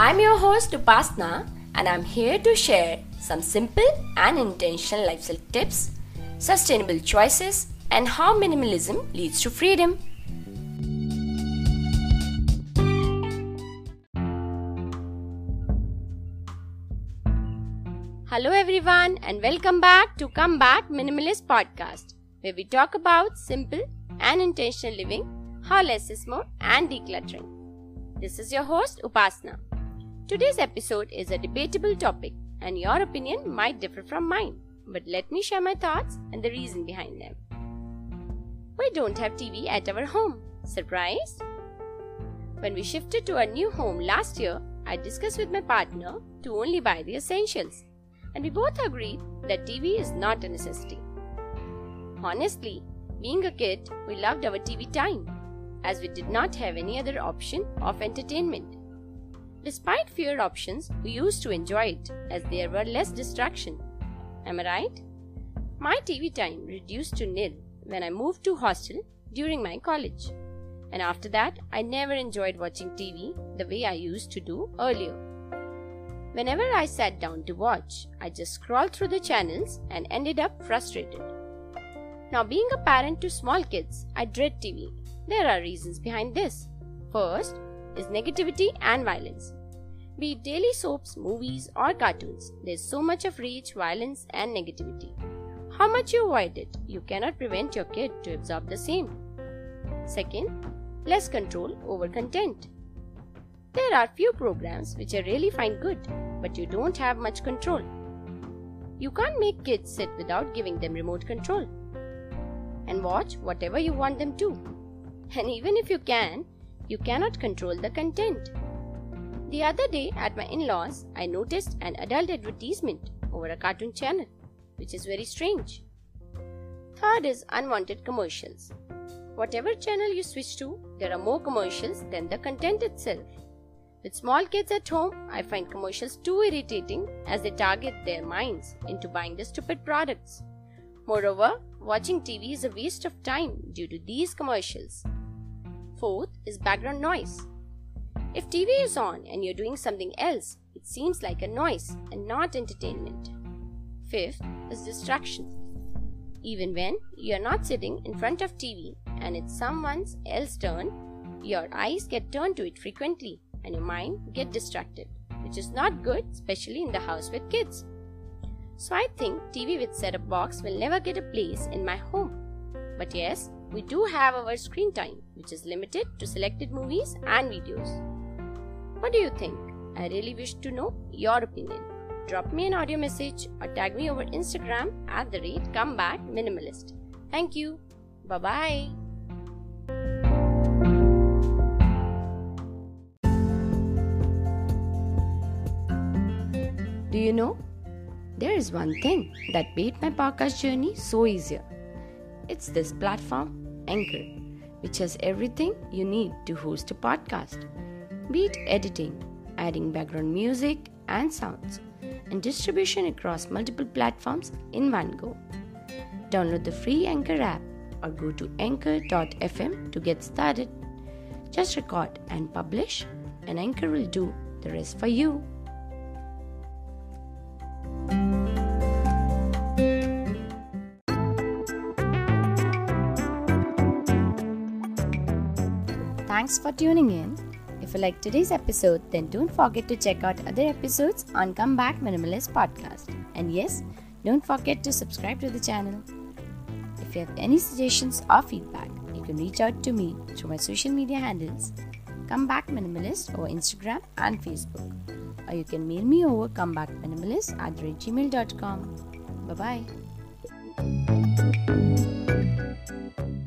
I'm your host Upasna, and I'm here to share some simple and intentional lifestyle tips, sustainable choices, and how minimalism leads to freedom. Hello everyone, and welcome back to Comeback Minimalist Podcast, where we talk about simple and intentional living, how less is more, and decluttering. This is your host Upasna. Today's episode is a debatable topic, and your opinion might differ from mine, but let me share my thoughts and the reason behind them. We don't have TV at our home. Surprised? When we shifted to our new home last year, I discussed with my partner to only buy the essentials, and we both agreed that TV is not a necessity. Honestly, being a kid, we loved our TV time, as we did not have any other option of entertainment. Despite fewer options, we used to enjoy it as there were less distraction. Am I right? My TV time reduced to nil when I moved to hostel during my college. And after that, I never enjoyed watching TV the way I used to do earlier. Whenever I sat down to watch, I just scrolled through the channels and ended up frustrated. Now, being a parent to small kids, I dread TV. There are reasons behind this. First is negativity and violence. Be it daily soaps, movies, or cartoons, there's so much of rage, violence, and negativity. How much you avoid it, you cannot prevent your kid to absorb the same. Second, less control over content. There are few programs which I really find good, but you don't have much control. You can't make kids sit without giving them remote control and watch whatever you want them to. And even if you can, you cannot control the content. The other day at my in-laws, I noticed an adult advertisement over a cartoon channel, which is very strange. Third is unwanted commercials. Whatever channel you switch to, there are more commercials than the content itself. With small kids at home, I find commercials too irritating as they target their minds into buying the stupid products. Moreover, watching TV is a waste of time due to these commercials. Fourth is background noise. If TV is on and you're doing something else, it seems like a noise and not entertainment. Fifth is distraction. Even when you're not sitting in front of TV and it's someone else's turn, your eyes get turned to it frequently and your mind get distracted, which is not good, especially in the house with kids. So I think TV with setup box will never get a place in my home. But yes, we do have our screen time, which is limited to selected movies and videos. What do you think? I really wish to know your opinion. Drop me an audio message or tag me over Instagram @comebackminimalist. Thank you. Bye-bye. Do you know? There is one thing that made my podcast journey so easier. It's this platform, Anchor, which has everything you need to host a podcast, be it editing, adding background music and sounds, and distribution across multiple platforms in one go. Download the free Anchor app or go to anchor.fm to get started. Just record and publish, and Anchor will do the rest for you. Thanks for tuning in. If you like today's episode, then don't forget to check out other episodes on Comeback Minimalist Podcast. And yes, don't forget to subscribe to the channel. If you have any suggestions or feedback, you can reach out to me through my social media handles, Comeback Minimalist over Instagram and Facebook. Or you can mail me over comebackminimalist@gmail.com. Bye-bye.